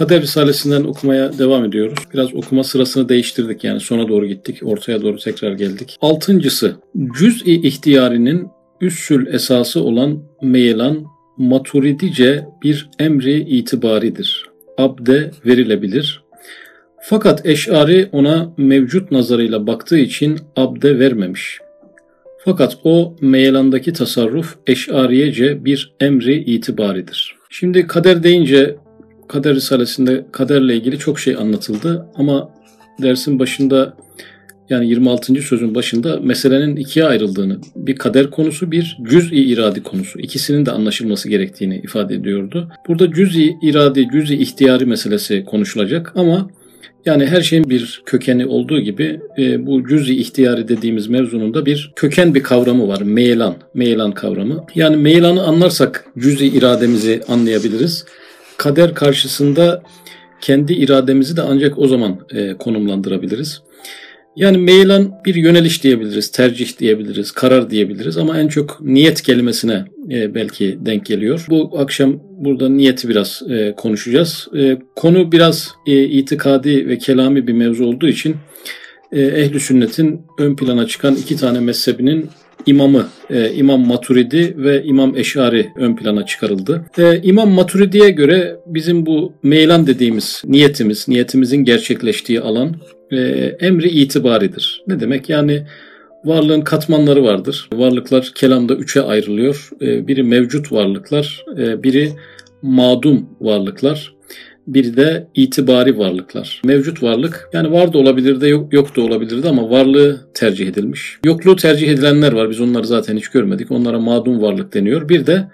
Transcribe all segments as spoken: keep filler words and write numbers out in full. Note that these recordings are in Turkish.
Kader Risalesi'nden okumaya devam ediyoruz. Biraz okuma sırasını değiştirdik, yani sona doğru gittik, ortaya doğru tekrar geldik. Altıncısı, cüz-i ihtiyarinin üssül esası olan meyelan maturidice bir emri itibaridir. Abde verilebilir. Fakat Eş'ari ona mevcut nazarıyla baktığı için abde vermemiş. Fakat o meyelandaki tasarruf Eş'ariyece bir emri itibaridir. Şimdi kader deyince Kader Risalesi'nde kaderle ilgili çok şey anlatıldı ama dersin başında, yani yirmi altıncı sözün başında meselenin ikiye ayrıldığını, bir kader konusu, bir cüz-i iradi konusu, ikisinin de anlaşılması gerektiğini ifade ediyordu. Burada cüz-i iradi, cüz-i ihtiyari meselesi konuşulacak ama yani her şeyin bir kökeni olduğu gibi e, bu cüz-i ihtiyari dediğimiz mevzunun da bir köken bir kavramı var. Meyelan, meyelan kavramı. Yani meyelanı anlarsak cüz-i irademizi anlayabiliriz. Kader karşısında kendi irademizi de ancak o zaman e, konumlandırabiliriz. Yani meyelan bir yöneliş diyebiliriz, tercih diyebiliriz, karar diyebiliriz ama en çok niyet kelimesine e, belki denk geliyor. Bu akşam burada niyeti biraz e, konuşacağız. E, konu biraz e, itikadi ve kelami bir mevzu olduğu için e, Ehl-i Sünnet'in ön plana çıkan iki tane mezhebinin İmamı, e, İmam Maturidi ve İmam Eşari ön plana çıkarıldı. E, İmam Maturidi'ye göre bizim bu meyelan dediğimiz niyetimiz, niyetimizin gerçekleştiği alan e, emri itibaridir. Ne demek? Yani varlığın katmanları vardır. Varlıklar kelamda üçe ayrılıyor. E, biri mevcut varlıklar, e, biri madum varlıklar, bir de itibari varlıklar. Mevcut varlık, yani var da olabilir de yok, yok da olabilir de ama varlığı tercih edilmiş. Yokluğu tercih edilenler var. Biz onları zaten hiç görmedik. Onlara madum varlık deniyor. Bir de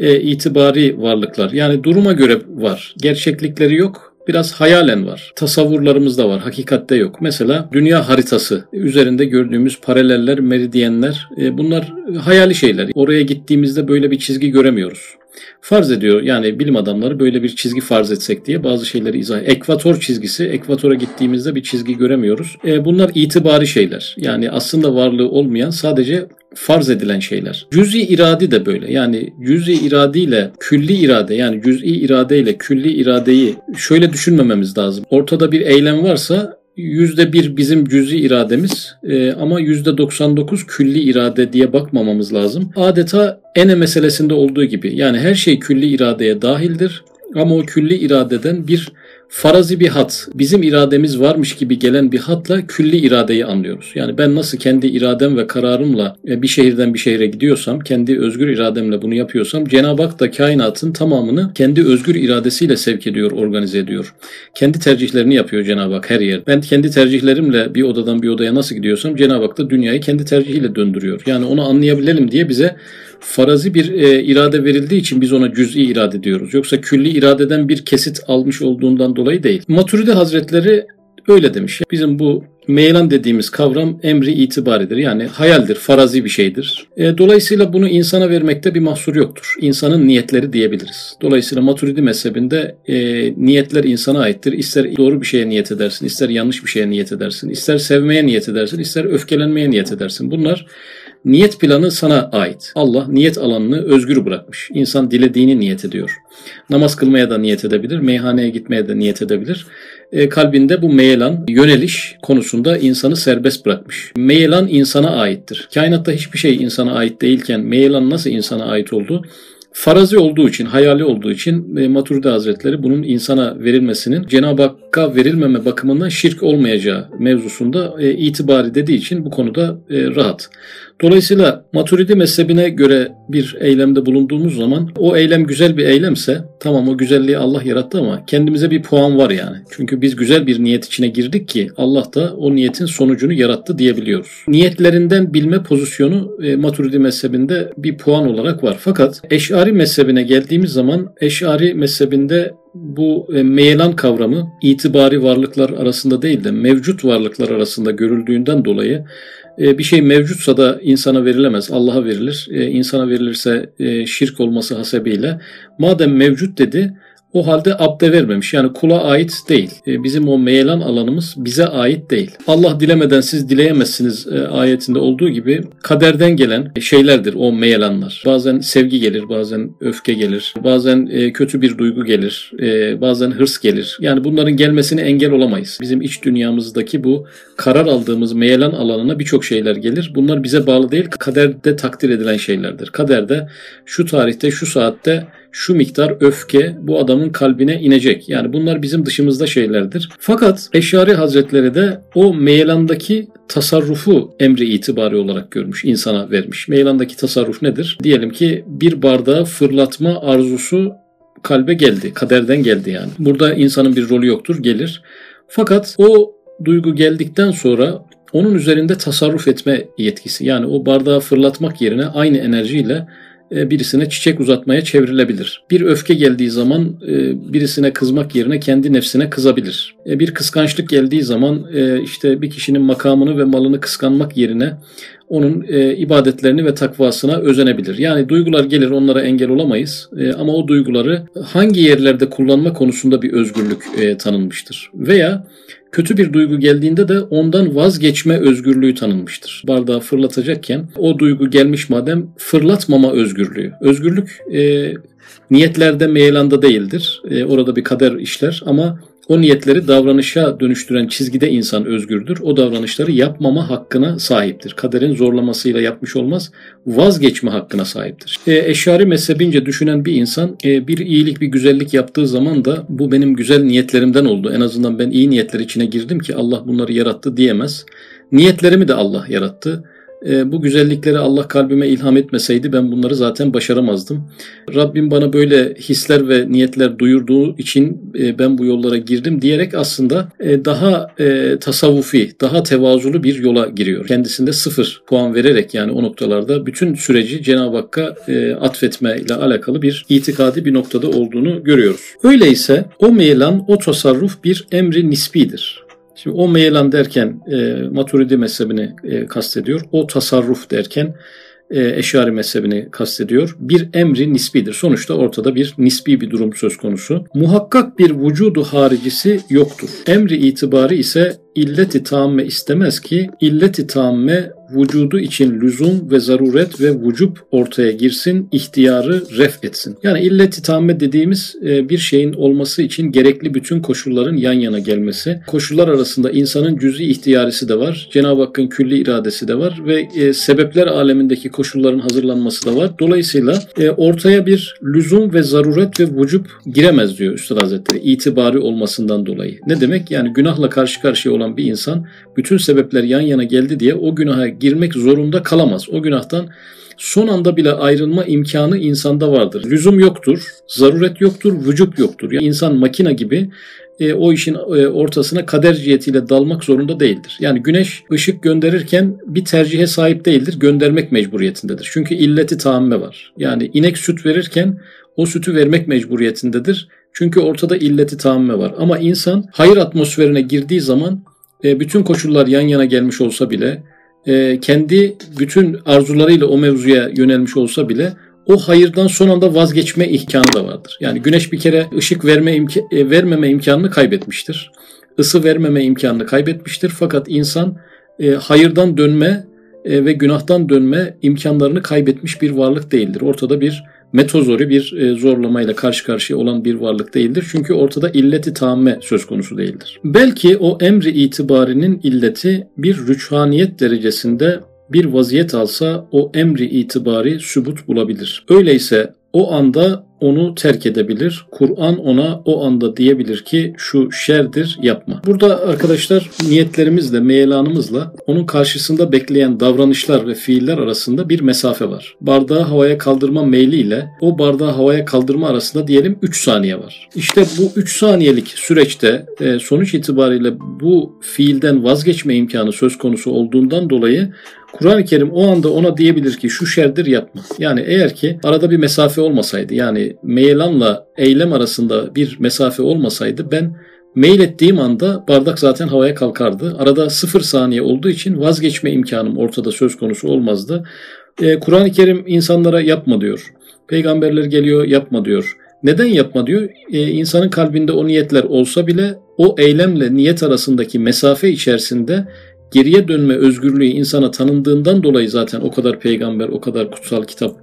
e, itibari varlıklar. Yani duruma göre var. Gerçeklikleri yok. Biraz hayalen var. Tasavvurlarımızda var. Hakikatte yok. Mesela dünya haritası. Üzerinde gördüğümüz paraleller, meridyenler. E, bunlar hayali şeyler. Oraya gittiğimizde böyle bir çizgi göremiyoruz. Farz ediyor, yani bilim adamları böyle bir çizgi farz etsek diye bazı şeyleri izah ediyor. Ekvator çizgisi, ekvatora gittiğimizde bir çizgi göremiyoruz. E, bunlar itibari şeyler. Yani aslında varlığı olmayan, sadece farz edilen şeyler. Cüz-i iradi de böyle. Yani cüz-i iradiyle külli irade, yani cüz-i iradeyle külli iradeyi şöyle düşünmememiz lazım. Ortada bir eylem varsa yüzde bir bizim cüz-i irademiz e, ama yüzde doksan dokuz külli irade diye bakmamamız lazım. Adeta ene meselesinde olduğu gibi, yani her şey külli iradeye dahildir ama o külli iradeden bir farazi bir hat, bizim irademiz varmış gibi gelen bir hatla külli iradeyi anlıyoruz. Yani ben nasıl kendi iradem ve kararımla bir şehirden bir şehre gidiyorsam, kendi özgür irademle bunu yapıyorsam, Cenab-ı Hak da kainatın tamamını kendi özgür iradesiyle sevk ediyor, organize ediyor. Kendi tercihlerini yapıyor Cenab-ı Hak her yerde. Ben kendi tercihlerimle bir odadan bir odaya nasıl gidiyorsam, Cenab-ı Hak da dünyayı kendi tercihiyle döndürüyor. Yani onu anlayabilelim diye bize farazi bir e, irade verildiği için biz ona cüz'i irade diyoruz. Yoksa külli iradeden bir kesit almış olduğundan dolayı değil. Maturidi Hazretleri öyle demiş. Bizim bu meyelan dediğimiz kavram emri itibaridir. Yani hayaldir, farazi bir şeydir. E, dolayısıyla bunu insana vermekte bir mahsur yoktur. İnsanın niyetleri diyebiliriz. Dolayısıyla Maturidi mezhebinde e, niyetler insana aittir. İster doğru bir şeye niyet edersin, ister yanlış bir şeye niyet edersin, ister sevmeye niyet edersin, ister öfkelenmeye niyet edersin. Bunlar niyet planı sana ait. Allah niyet alanını özgür bırakmış. İnsan dilediğini niyet ediyor. Namaz kılmaya da niyet edebilir, meyhaneye gitmeye de niyet edebilir. E, kalbinde bu meyelan, yöneliş konusunda insanı serbest bırakmış. Meyelan insana aittir. Kainatta hiçbir şey insana ait değilken meyelan nasıl insana ait oldu? Farazi olduğu için, hayali olduğu için e, Maturidi Hazretleri bunun insana verilmesinin Cenab-ı Hakk'a verilmeme bakımından şirk olmayacağı mevzusunda e, itibari dediği için bu konuda e, rahat. Dolayısıyla Maturidi mezhebine göre bir eylemde bulunduğumuz zaman o eylem güzel bir eylemse, tamam o güzelliği Allah yarattı ama kendimize bir puan var yani. Çünkü biz güzel bir niyet içine girdik ki Allah da o niyetin sonucunu yarattı diyebiliyoruz. Niyetlerinden bilme pozisyonu e, Maturidi mezhebinde bir puan olarak var. Fakat eşari Eş'ari mezhebine geldiğimiz zaman Eş'ari mezhebinde bu meyelan kavramı itibari varlıklar arasında değil de mevcut varlıklar arasında görüldüğünden dolayı bir şey mevcutsa da insana verilemez, Allah'a verilir. İnsana verilirse şirk olması hasebiyle madem mevcut dedi, O halde abde vermemiş. Yani kula ait değil. Bizim o meyelan alanımız bize ait değil. Allah dilemeden siz dileyemezsiniz ayetinde olduğu gibi kaderden gelen şeylerdir o meyelanlar. Bazen sevgi gelir, bazen öfke gelir, bazen kötü bir duygu gelir, bazen hırs gelir. Yani bunların gelmesine engel olamayız. Bizim iç dünyamızdaki bu karar aldığımız meyelan alanına birçok şeyler gelir. Bunlar bize bağlı değil, kaderde takdir edilen şeylerdir. Kaderde şu tarihte, şu saatte şu miktar öfke bu adamın kalbine inecek. Yani bunlar bizim dışımızda şeylerdir. Fakat Eşari Hazretleri de o meyelandaki tasarrufu emri itibari olarak görmüş, insana vermiş. Meyelandaki tasarruf nedir? Diyelim ki bir bardağı fırlatma arzusu kalbe geldi, kaderden geldi yani. Burada insanın bir rolü yoktur, gelir. Fakat o duygu geldikten sonra onun üzerinde tasarruf etme yetkisi. Yani o bardağı fırlatmak yerine aynı enerjiyle birisine çiçek uzatmaya çevrilebilir. Bir öfke geldiği zaman birisine kızmak yerine kendi nefsine kızabilir. Bir kıskançlık geldiği zaman işte bir kişinin makamını ve malını kıskanmak yerine onun ibadetlerini ve takvasına özenebilir. Yani duygular gelir, onlara engel olamayız. Ama o duyguları hangi yerlerde kullanma konusunda bir özgürlük tanınmıştır. Veya kötü bir duygu geldiğinde de ondan vazgeçme özgürlüğü tanınmıştır. Bardağı fırlatacakken o duygu gelmiş madem fırlatmama özgürlüğü. Özgürlük e, niyetlerde meyelanda değildir. E, orada bir kader işler ama o niyetleri davranışa dönüştüren çizgide insan özgürdür. O davranışları yapmama hakkına sahiptir. Kaderin zorlamasıyla yapmış olmaz, vazgeçme hakkına sahiptir. E, Eşari mezhebince düşünen bir insan e, bir iyilik, bir güzellik yaptığı zaman da bu benim güzel niyetlerimden oldu. En azından ben iyi niyetler içine girdim ki Allah bunları yarattı diyemez. Niyetlerimi de Allah yarattı. Bu güzellikleri Allah kalbime ilham etmeseydi ben bunları zaten başaramazdım. Rabbim bana böyle hisler ve niyetler duyurduğu için ben bu yollara girdim diyerek aslında daha tasavvufi, daha tevazulu bir yola giriyor. Kendisinde sıfır puan vererek yani o noktalarda bütün süreci Cenab-ı Hakk'a atfetme ile alakalı bir itikadi bir noktada olduğunu görüyoruz. Öyleyse o meyelan, o tasarruf bir emri nisbidir. Şimdi o meyelan derken e, Maturidi mezhebini e, kastediyor. O tasarruf derken e, Eşari mezhebini kastediyor. Bir emri nisbidir. Sonuçta ortada bir nisbi bir durum söz konusu. Muhakkak bir vücudu haricisi yoktur. Emri itibari ise illet-i tamme istemez ki illet-i tamme vücudu için lüzum ve zaruret ve vücub ortaya girsin, ihtiyarı ref etsin. Yani illet-i tamme dediğimiz bir şeyin olması için gerekli bütün koşulların yan yana gelmesi. Koşullar arasında insanın cüz'i ihtiyarisi de var, Cenab-ı Hakk'ın külli iradesi de var ve sebepler alemindeki koşulların hazırlanması da var. Dolayısıyla ortaya bir lüzum ve zaruret ve vücub giremez diyor Üstad Hazretleri, itibari olmasından dolayı. Ne demek? Yani günahla karşı karşıya olan bir insan bütün sebepler yan yana geldi diye o günaha girmek zorunda kalamaz. O günahtan son anda bile ayrılma imkanı insanda vardır. Lüzum yoktur, zaruret yoktur, vücub yoktur. Yani insan makine gibi e, o işin e, ortasına kader cihetiyle dalmak zorunda değildir. Yani güneş ışık gönderirken bir tercihe sahip değildir, göndermek mecburiyetindedir. Çünkü illeti tahamme var. Yani inek süt verirken o sütü vermek mecburiyetindedir. Çünkü ortada illeti tahamme var. Ama insan hayır atmosferine girdiği zaman e, bütün koşullar yan yana gelmiş olsa bile, kendi bütün arzularıyla o mevzuya yönelmiş olsa bile o hayırdan son anda vazgeçme imkanı da vardır. Yani güneş bir kere ışık verme imka- vermeme imkanını kaybetmiştir. Isı vermeme imkanını kaybetmiştir. Fakat insan e, hayırdan dönme e, ve günahtan dönme imkanlarını kaybetmiş bir varlık değildir. Ortada bir metozori, bir zorlamayla karşı karşıya olan bir varlık değildir. Çünkü ortada illeti tamme söz konusu değildir. Belki o emri itibarinin illeti bir rüçhaniyet derecesinde bir vaziyet alsa o emri itibari sübut bulabilir. Öyleyse o anda onu terk edebilir. Kur'an ona o anda diyebilir ki şu şerdir, yapma. Burada arkadaşlar niyetlerimizle, meyelanımızla onun karşısında bekleyen davranışlar ve fiiller arasında bir mesafe var. Bardağı havaya kaldırma meyliyle o bardağı havaya kaldırma arasında diyelim üç saniye var. İşte bu üç saniyelik süreçte sonuç itibariyle bu fiilden vazgeçme imkanı söz konusu olduğundan dolayı Kur'an-ı Kerim o anda ona diyebilir ki şu şerdir, yapma. Yani eğer ki arada bir mesafe olmasaydı, yani meyelanla eylem arasında bir mesafe olmasaydı ben meylettiğim anda bardak zaten havaya kalkardı. Arada sıfır saniye olduğu için vazgeçme imkanım ortada söz konusu olmazdı. Ee, Kur'an-ı Kerim insanlara yapma diyor. Peygamberler geliyor yapma diyor. Neden yapma diyor? E, insanın kalbinde o niyetler olsa bile o eylemle niyet arasındaki mesafe içerisinde geriye dönme özgürlüğü insana tanındığından dolayı zaten o kadar peygamber, o kadar kutsal kitap,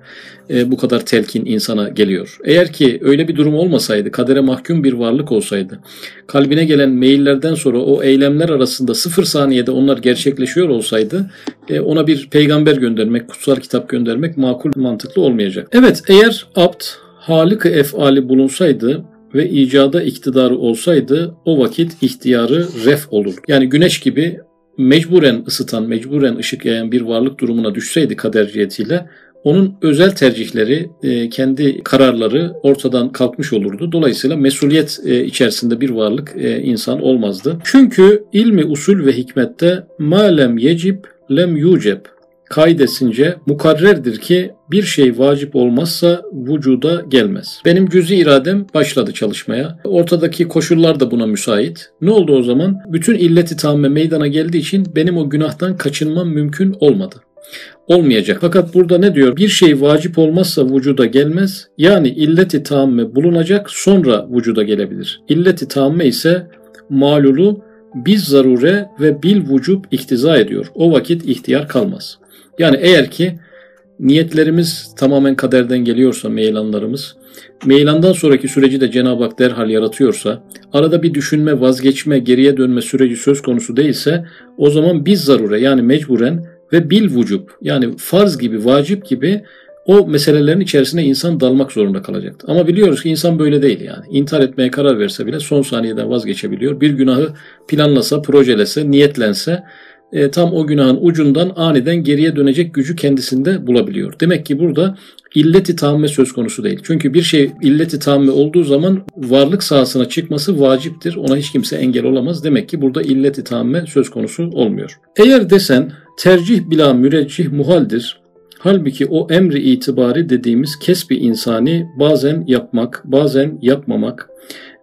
e, bu kadar telkin insana geliyor. Eğer ki öyle bir durum olmasaydı, kadere mahkum bir varlık olsaydı, kalbine gelen meyillerden sonra o eylemler arasında sıfır saniyede onlar gerçekleşiyor olsaydı, e, ona bir peygamber göndermek, kutsal kitap göndermek makul, mantıklı olmayacak. Evet, eğer abd, Halik-i efali bulunsaydı ve icada iktidarı olsaydı o vakit ihtiyarı ref olur. Yani güneş gibi mecburen ısıtan, mecburen ışık yayan bir varlık durumuna düşseydi kader cihetiyle onun özel tercihleri, kendi kararları ortadan kalkmış olurdu. Dolayısıyla mesuliyet içerisinde bir varlık insan olmazdı. Çünkü ilmi usul ve hikmette malem yecib lem yuceb kaidesince mukarrerdir ki bir şey vacip olmazsa vücuda gelmez. Benim cüz-i iradem başladı çalışmaya. Ortadaki koşullar da buna müsait. Ne oldu o zaman? Bütün illet-i tamme meydana geldiği için benim o günahtan kaçınmam mümkün olmadı. Olmayacak. Fakat burada ne diyor? Bir şey vacip olmazsa vücuda gelmez. Yani illet-i tamme bulunacak, sonra vücuda gelebilir. İllet-i tamme ise malulu biz zarure ve bil vücub iktiza ediyor. O vakit ihtiyar kalmaz. Yani eğer ki niyetlerimiz tamamen kaderden geliyorsa, meylanlarımız, meylandan sonraki süreci de Cenab-ı Hak derhal yaratıyorsa, arada bir düşünme, vazgeçme, geriye dönme süreci söz konusu değilse, o zaman biz zarure yani mecburen ve bil vücub yani farz gibi, vacip gibi o meselelerin içerisine insan dalmak zorunda kalacaktı. Ama biliyoruz ki insan böyle değil yani. İntihar etmeye karar verse bile son saniyeden vazgeçebiliyor. Bir günahı planlasa, projelese, niyetlense, E, tam o günahın ucundan aniden geriye dönecek gücü kendisinde bulabiliyor. Demek ki burada illet-i tamme söz konusu değil. Çünkü bir şey illet-i tamme olduğu zaman varlık sahasına çıkması vaciptir. Ona hiç kimse engel olamaz. Demek ki burada illet-i tamme söz konusu olmuyor. Eğer desen tercih bila müreccih muhaldir. Halbuki o emri itibari dediğimiz kesbi insani bazen yapmak, bazen yapmamak.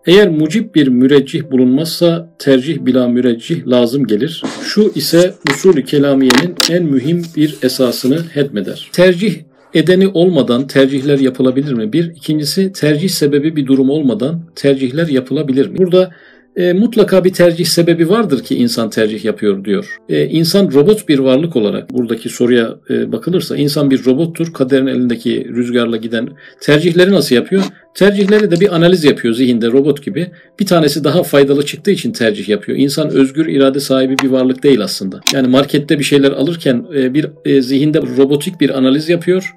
Eğer mucib bir müreccih bulunmazsa tercih bila müreccih lazım gelir. Şu ise usulü kelamiyenin en mühim bir esasını hedmeder. Tercih edeni olmadan tercihler yapılabilir mi? Bir. İkincisi tercih sebebi bir durum olmadan tercihler yapılabilir mi? Burada e, mutlaka bir tercih sebebi vardır ki insan tercih yapıyor diyor. E, insan robot bir varlık olarak buradaki soruya e, bakılırsa insan bir robottur. Kaderin elindeki rüzgarla giden tercihleri nasıl yapıyor? Tercihleri de bir analiz yapıyor zihinde robot gibi. Bir tanesi daha faydalı çıktığı için tercih yapıyor. İnsan özgür irade sahibi bir varlık değil aslında. Yani markette bir şeyler alırken bir zihinde robotik bir analiz yapıyor.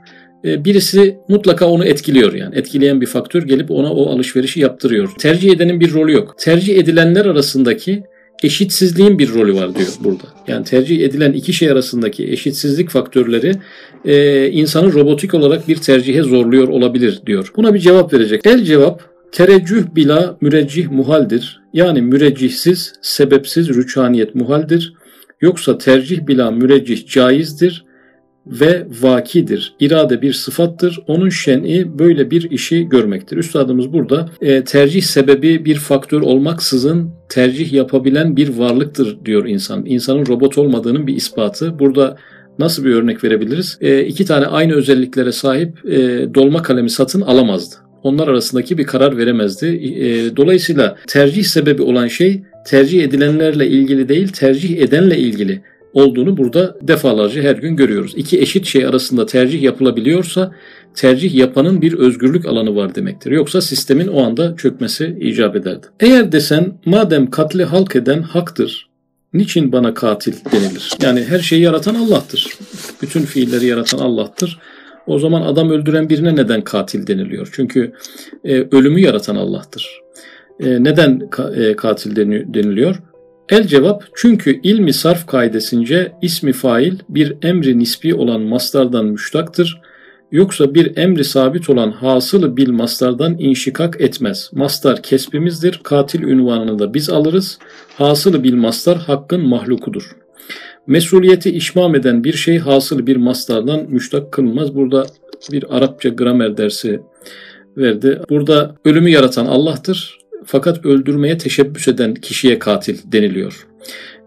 Birisi mutlaka onu etkiliyor yani. Etkileyen bir faktör gelip ona o alışverişi yaptırıyor. Tercih edenin bir rolü yok. Tercih edilenler arasındaki eşitsizliğin bir rolü var diyor burada. Yani tercih edilen iki şey arasındaki eşitsizlik faktörleri e, insanı robotik olarak bir tercihe zorluyor olabilir diyor. Buna bir cevap verecek. El cevap tereccüh bila müreccih muhaldir. Yani müreccihsiz, sebepsiz rüçhaniyet muhaldir. Yoksa tercih bila müreccih caizdir ve vakidir. İrade bir sıfattır. Onun şen'i böyle bir işi görmektir. Üstadımız burada e, tercih sebebi bir faktör olmaksızın tercih yapabilen bir varlıktır diyor insan. İnsanın robot olmadığının bir ispatı. Burada nasıl bir örnek verebiliriz? E, iki tane aynı özelliklere sahip e, dolma kalemi satın alamazdı. Onlar arasındaki bir karar veremezdi. E, dolayısıyla tercih sebebi olan şey tercih edilenlerle ilgili değil, tercih edenle ilgili olduğunu burada defalarca her gün görüyoruz. İki eşit şey arasında tercih yapılabiliyorsa tercih yapanın bir özgürlük alanı var demektir. Yoksa sistemin o anda çökmesi icap ederdi. Eğer desen madem katli halk eden haktır, niçin bana katil denilir? Yani her şeyi yaratan Allah'tır. Bütün fiilleri yaratan Allah'tır. O zaman adam öldüren birine neden katil deniliyor? Çünkü e, ölümü yaratan Allah'tır. E, neden ka- e, katil deniliyor? El cevap çünkü ilmi sarf kaidesince ismi fail bir emri nisbi olan mastardan müştaktır. Yoksa bir emri sabit olan hasılı bil mastardan inşikak etmez. Mastar kesbimizdir. Katil unvanını da biz alırız. Hasılı bil mastar hakkın mahlukudur. Mesuliyeti işmam eden bir şey hasılı bir mastardan müştak kılınmaz. Burada bir Arapça gramer dersi verdi. Burada ölümü yaratan Allah'tır. Fakat öldürmeye teşebbüs eden kişiye katil deniliyor.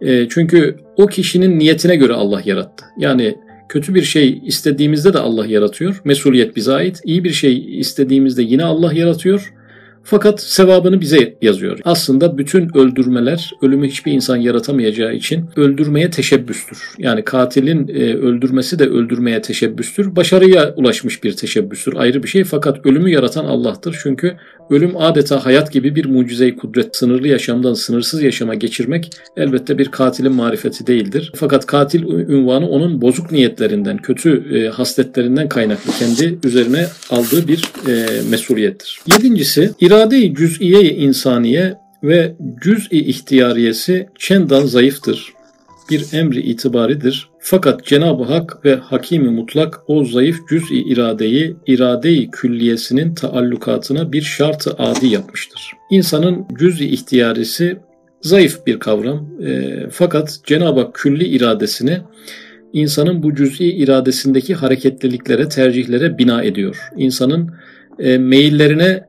E, çünkü o kişinin niyetine göre Allah yarattı. Yani Kötü bir şey istediğimizde de Allah yaratıyor. Mesuliyet bize ait. İyi bir şey istediğimizde yine Allah yaratıyor. Fakat sevabını bize yazıyor. Aslında bütün öldürmeler ölümü hiçbir insan yaratamayacağı için öldürmeye teşebbüstür. Yani katilin öldürmesi de öldürmeye teşebbüstür. Başarıya ulaşmış bir teşebbüstür, ayrı bir şey. Fakat ölümü yaratan Allah'tır. Çünkü ölüm adeta hayat gibi bir mucize-i kudret. Sınırlı yaşamdan sınırsız yaşama geçirmek elbette bir katilin marifeti değildir. Fakat katil unvanı onun bozuk niyetlerinden, kötü hasletlerinden kaynaklı kendi üzerine aldığı bir mesuliyettir. Yedincisi, İrade-i cüz'iye-i insaniye ve cüz-i ihtiyariyesi çendan zayıftır. Bir emri itibaridir. Fakat Cenab-ı Hak ve Hakim-i Mutlak o zayıf cüz-i iradeyi, irade-i külliyesinin taallukatına bir şart-ı adi yapmıştır. İnsanın cüz-i ihtiyarisi zayıf bir kavram. E, fakat Cenab-ı Hak külli iradesini insanın bu cüz-i iradesindeki hareketliliklere, tercihlere bina ediyor. İnsanın e, meyillerine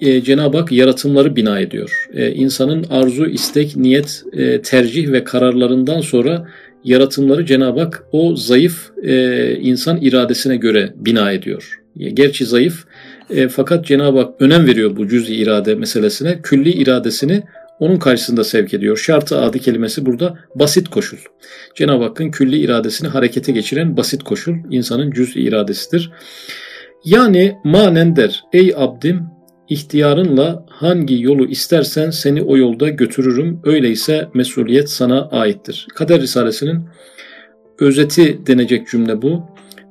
Ee, Cenab-ı Hak yaratımları bina ediyor. Ee, insanın arzu, istek, niyet, e, tercih ve kararlarından sonra yaratımları Cenab-ı Hak o zayıf e, insan iradesine göre bina ediyor. Gerçi zayıf e, fakat Cenab-ı Hak önem veriyor bu cüz-i irade meselesine. Külli iradesini onun karşısında sevk ediyor. Şart-ı adi kelimesi burada basit koşul. Cenab-ı Hakk'ın külli iradesini harekete geçiren basit koşul insanın cüz-i iradesidir. Yani manen der, ey abdim, İhtiyarınla hangi yolu istersen seni o yolda götürürüm. Öyleyse mesuliyet sana aittir. Kader Risalesi'nin özeti denecek cümle bu.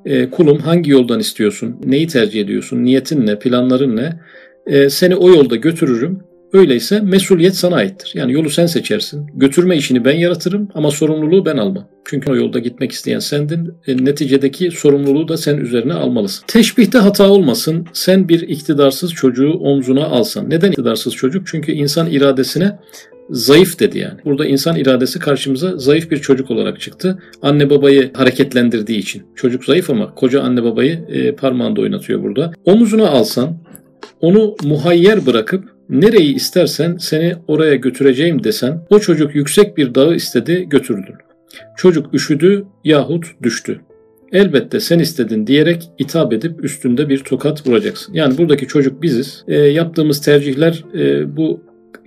E, kulum hangi yoldan istiyorsun? Neyi tercih ediyorsun? Niyetin ne? Planların ne? E, seni o yolda götürürüm. Öyleyse mesuliyet sana aittir. Yani yolu sen seçersin. Götürme işini ben yaratırım ama sorumluluğu ben almam. Çünkü o yolda gitmek isteyen sendin. E, neticedeki sorumluluğu da sen üzerine almalısın. Teşbihte hata olmasın. Sen bir iktidarsız çocuğu omzuna alsan. Neden iktidarsız çocuk? Çünkü insan iradesine zayıf dedi yani. Burada insan iradesi karşımıza zayıf bir çocuk olarak çıktı. Anne babayı hareketlendirdiği için. Çocuk zayıf ama koca anne babayı e, parmağında oynatıyor burada. Omzuna alsan, onu muhayyer bırakıp nereyi istersen seni oraya götüreceğim desen, o çocuk yüksek bir dağı istedi, götürdün. Çocuk üşüdü yahut düştü. Elbette sen istedin diyerek hitap edip üstünde bir tokat vuracaksın. Yani buradaki çocuk biziz. E, yaptığımız tercihler e, bu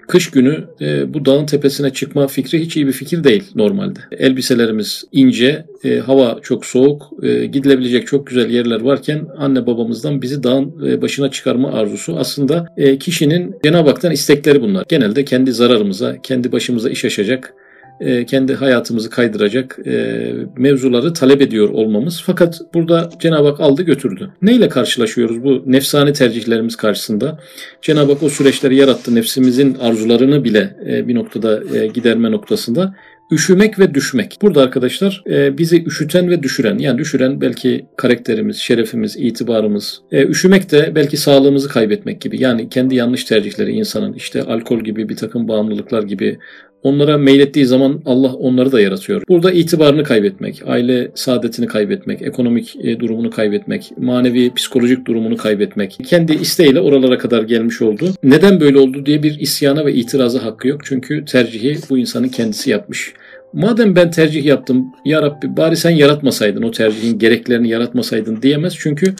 kış günü e, bu dağın tepesine çıkma fikri hiç iyi bir fikir değil normalde. Elbiselerimiz ince, e, hava çok soğuk, e, gidilebilecek çok güzel yerler varken anne babamızdan bizi dağın e, başına çıkarma arzusu. Aslında e, kişinin Cenab-ı Hak'tan istekleri bunlar. Genelde kendi zararımıza, kendi başımıza iş açacak, e, kendi hayatımızı kaydıracak e, mevzuları talep ediyor olmamız. Fakat burada Cenab-ı Hak aldı götürdü. Neyle karşılaşıyoruz bu nefsani tercihlerimiz karşısında? Cenab-ı Hak o süreçleri yarattı. Nefsimizin arzularını bile e, bir noktada e, giderme noktasında. Üşümek ve düşmek. Burada arkadaşlar e, bizi üşüten ve düşüren, yani düşüren belki karakterimiz, şerefimiz, itibarımız. E, üşümek de belki sağlığımızı kaybetmek gibi. Yani kendi yanlış tercihleri insanın, işte alkol gibi bir takım bağımlılıklar gibi. Onlara meylettiği zaman Allah onları da yaratıyor. Burada itibarını kaybetmek, aile saadetini kaybetmek, ekonomik durumunu kaybetmek, manevi psikolojik durumunu kaybetmek. Kendi isteğiyle oralara kadar gelmiş oldu. Neden böyle oldu diye bir isyana ve itiraza hakkı yok. Çünkü tercihi bu insanın kendisi yapmış. Madem ben tercih yaptım, ya Rabbi bari sen yaratmasaydın, o tercihin gereklerini yaratmasaydın diyemez. Çünkü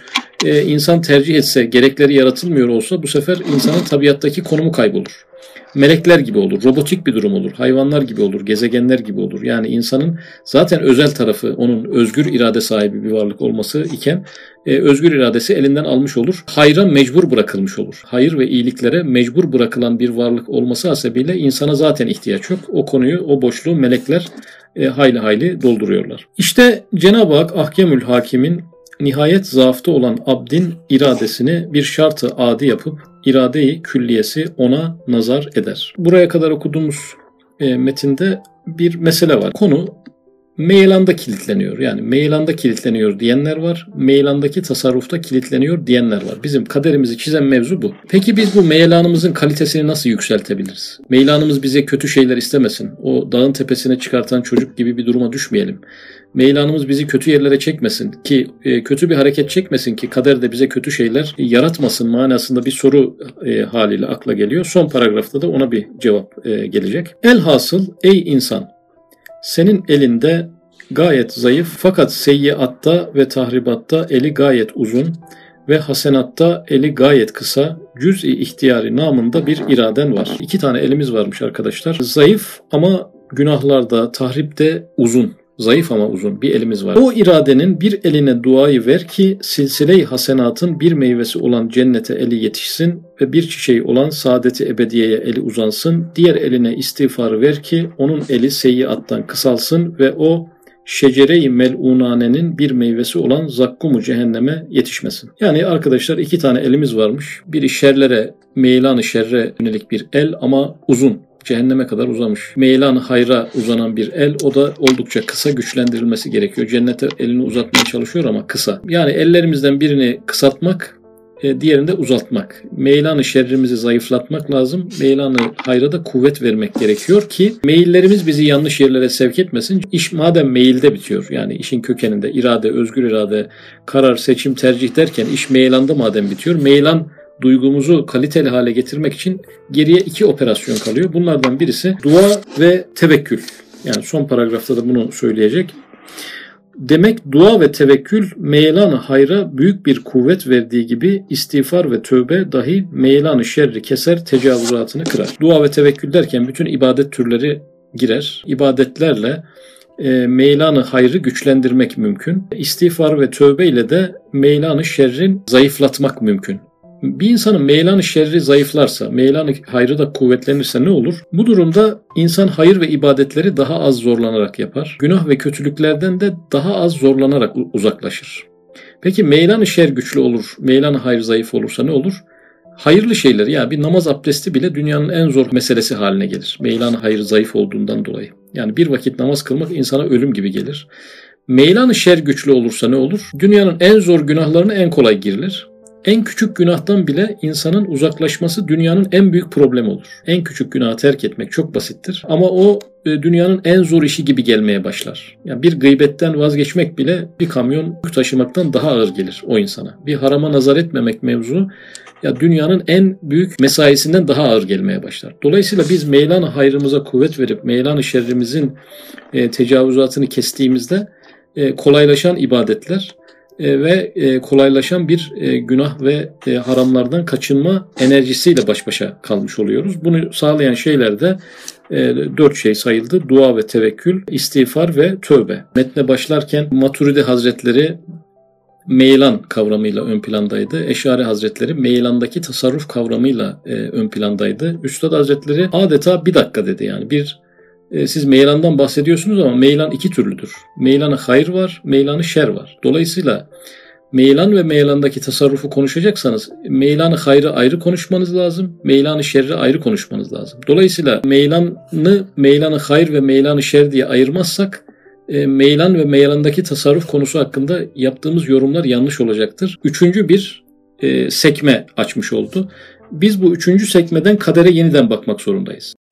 e, insan tercih etse, gerekleri yaratılmıyor olsa bu sefer insanın tabiattaki konumu kaybolur. Melekler gibi olur, robotik bir durum olur, hayvanlar gibi olur, gezegenler gibi olur. Yani insanın zaten özel tarafı, onun özgür irade sahibi bir varlık olması iken e, özgür iradesi elinden almış olur. Hayra mecbur bırakılmış olur. Hayır ve iyiliklere mecbur bırakılan bir varlık olması hasebiyle insana zaten ihtiyaç yok. O konuyu, o boşluğu melekler e, hayli hayli dolduruyorlar. İşte Cenab-ı Hak Ahkemül Hakim'in nihayet zaafta olan abdin iradesini bir şartı adi yapıp irade-i külliyesi ona nazar eder. Buraya kadar okuduğumuz e, metinde bir mesele var. Konu meyelanda kilitleniyor. Yani meyelanda kilitleniyor diyenler var. Meyelandaki tasarrufta kilitleniyor diyenler var. Bizim kaderimizi çizen mevzu bu. Peki biz bu meyelanımızın kalitesini nasıl yükseltebiliriz? Meyelanımız bize kötü şeyler istemesin. O dağın tepesine çıkartan çocuk gibi bir duruma düşmeyelim. Meylanımız bizi kötü yerlere çekmesin ki, kötü bir hareket çekmesin ki kader de bize kötü şeyler yaratmasın manasında bir soru haliyle akla geliyor. Son paragrafta da ona bir cevap gelecek. Elhasıl ey insan, senin elinde gayet zayıf fakat seyyiatta ve tahribatta eli gayet uzun ve hasenatta eli gayet kısa, cüz-i ihtiyari namında bir iraden var. İki tane elimiz varmış arkadaşlar. Zayıf ama günahlarda, tahripte uzun. Zayıf ama uzun bir elimiz var. O iradenin bir eline duayı ver ki silsile-i hasenatın bir meyvesi olan cennete eli yetişsin ve bir çiçeği olan saadeti ebediyeye eli uzansın. Diğer eline istiğfarı ver ki onun eli seyyiattan kısalsın ve o şecere-i mel'unanenin bir meyvesi olan zakkumu cehenneme yetişmesin. Yani arkadaşlar iki tane elimiz varmış. Biri şerlere, meylan-ı şerre yönelik bir el ama uzun. Cehenneme kadar uzamış. Meylan-ı hayra uzanan bir el, o da oldukça kısa, güçlendirilmesi gerekiyor. Cennete elini uzatmaya çalışıyor ama kısa. Yani ellerimizden birini kısaltmak, diğerini de uzatmak. Meylan-ı şerrimizi zayıflatmak lazım. Meylan-ı hayra da kuvvet vermek gerekiyor ki meyillerimiz bizi yanlış yerlere sevk etmesin. İş madem meyilde bitiyor, yani işin kökeninde irade, özgür irade, karar, seçim, tercih derken iş meylanda madem bitiyor, meylan duygumuzu kaliteli hale getirmek için geriye iki operasyon kalıyor. Bunlardan birisi dua ve tevekkül. Yani son paragrafta da bunu söyleyecek. Demek dua ve tevekkül meylan-ı hayra büyük bir kuvvet verdiği gibi istiğfar ve tövbe dahi meylan-ı şerri keser, tecavüzatını kırar. Dua ve tevekkül derken bütün ibadet türleri girer. İbadetlerle E, meylan-ı hayrı güçlendirmek mümkün. İstiğfar ve tövbe ile de meylan-ı şerrin zayıflatmak mümkün. Bir insanın meylan-ı şerri zayıflarsa, meylan-ı hayrı da kuvvetlenirse ne olur? Bu durumda insan hayır ve ibadetleri daha az zorlanarak yapar. Günah ve kötülüklerden de daha az zorlanarak uzaklaşır. Peki meylan-ı şer güçlü olur, meylan-ı hayır zayıf olursa ne olur? Hayırlı şeyler, ya bir namaz abdesti bile dünyanın en zor meselesi haline gelir. Meylan-ı hayır zayıf olduğundan dolayı. Yani bir vakit namaz kılmak insana ölüm gibi gelir. Meylan-ı şer güçlü olursa ne olur? Dünyanın en zor günahlarına en kolay girilir. En küçük günahtan bile insanın uzaklaşması dünyanın en büyük problemi olur. En küçük günahı terk etmek çok basittir ama o dünyanın en zor işi gibi gelmeye başlar. Yani bir gıybetten vazgeçmek bile bir kamyon yük taşımaktan daha ağır gelir o insana. Bir harama nazar etmemek mevzu ya dünyanın en büyük mesaisinden daha ağır gelmeye başlar. Dolayısıyla biz meylan-ı hayrımıza kuvvet verip meylan-ı şerrimizin tecavüzatını kestiğimizde kolaylaşan ibadetler ve kolaylaşan bir günah ve haramlardan kaçınma enerjisiyle baş başa kalmış oluyoruz. Bunu sağlayan şeyler de dört şey sayıldı. Dua ve tevekkül, istiğfar ve tövbe. Metne başlarken Maturidi Hazretleri meylan kavramıyla ön plandaydı. Eşari Hazretleri meylandaki tasarruf kavramıyla ön plandaydı. Üstad Hazretleri adeta bir dakika dedi, yani bir siz meylandan bahsediyorsunuz ama meylan iki türlüdür. Meylan-ı hayır var, meylan-ı şer var. Dolayısıyla meylan ve meylandaki tasarrufu konuşacaksanız meylan-ı hayrı ayrı konuşmanız lazım, meylan-ı şerri ayrı konuşmanız lazım. Dolayısıyla meylanı, meylan-ı hayır ve meylan-ı şer diye ayırmazsak meylan ve meylandaki tasarruf konusu hakkında yaptığımız yorumlar yanlış olacaktır. Üçüncü bir sekme açmış oldu. Biz bu üçüncü sekmeden kadere yeniden bakmak zorundayız.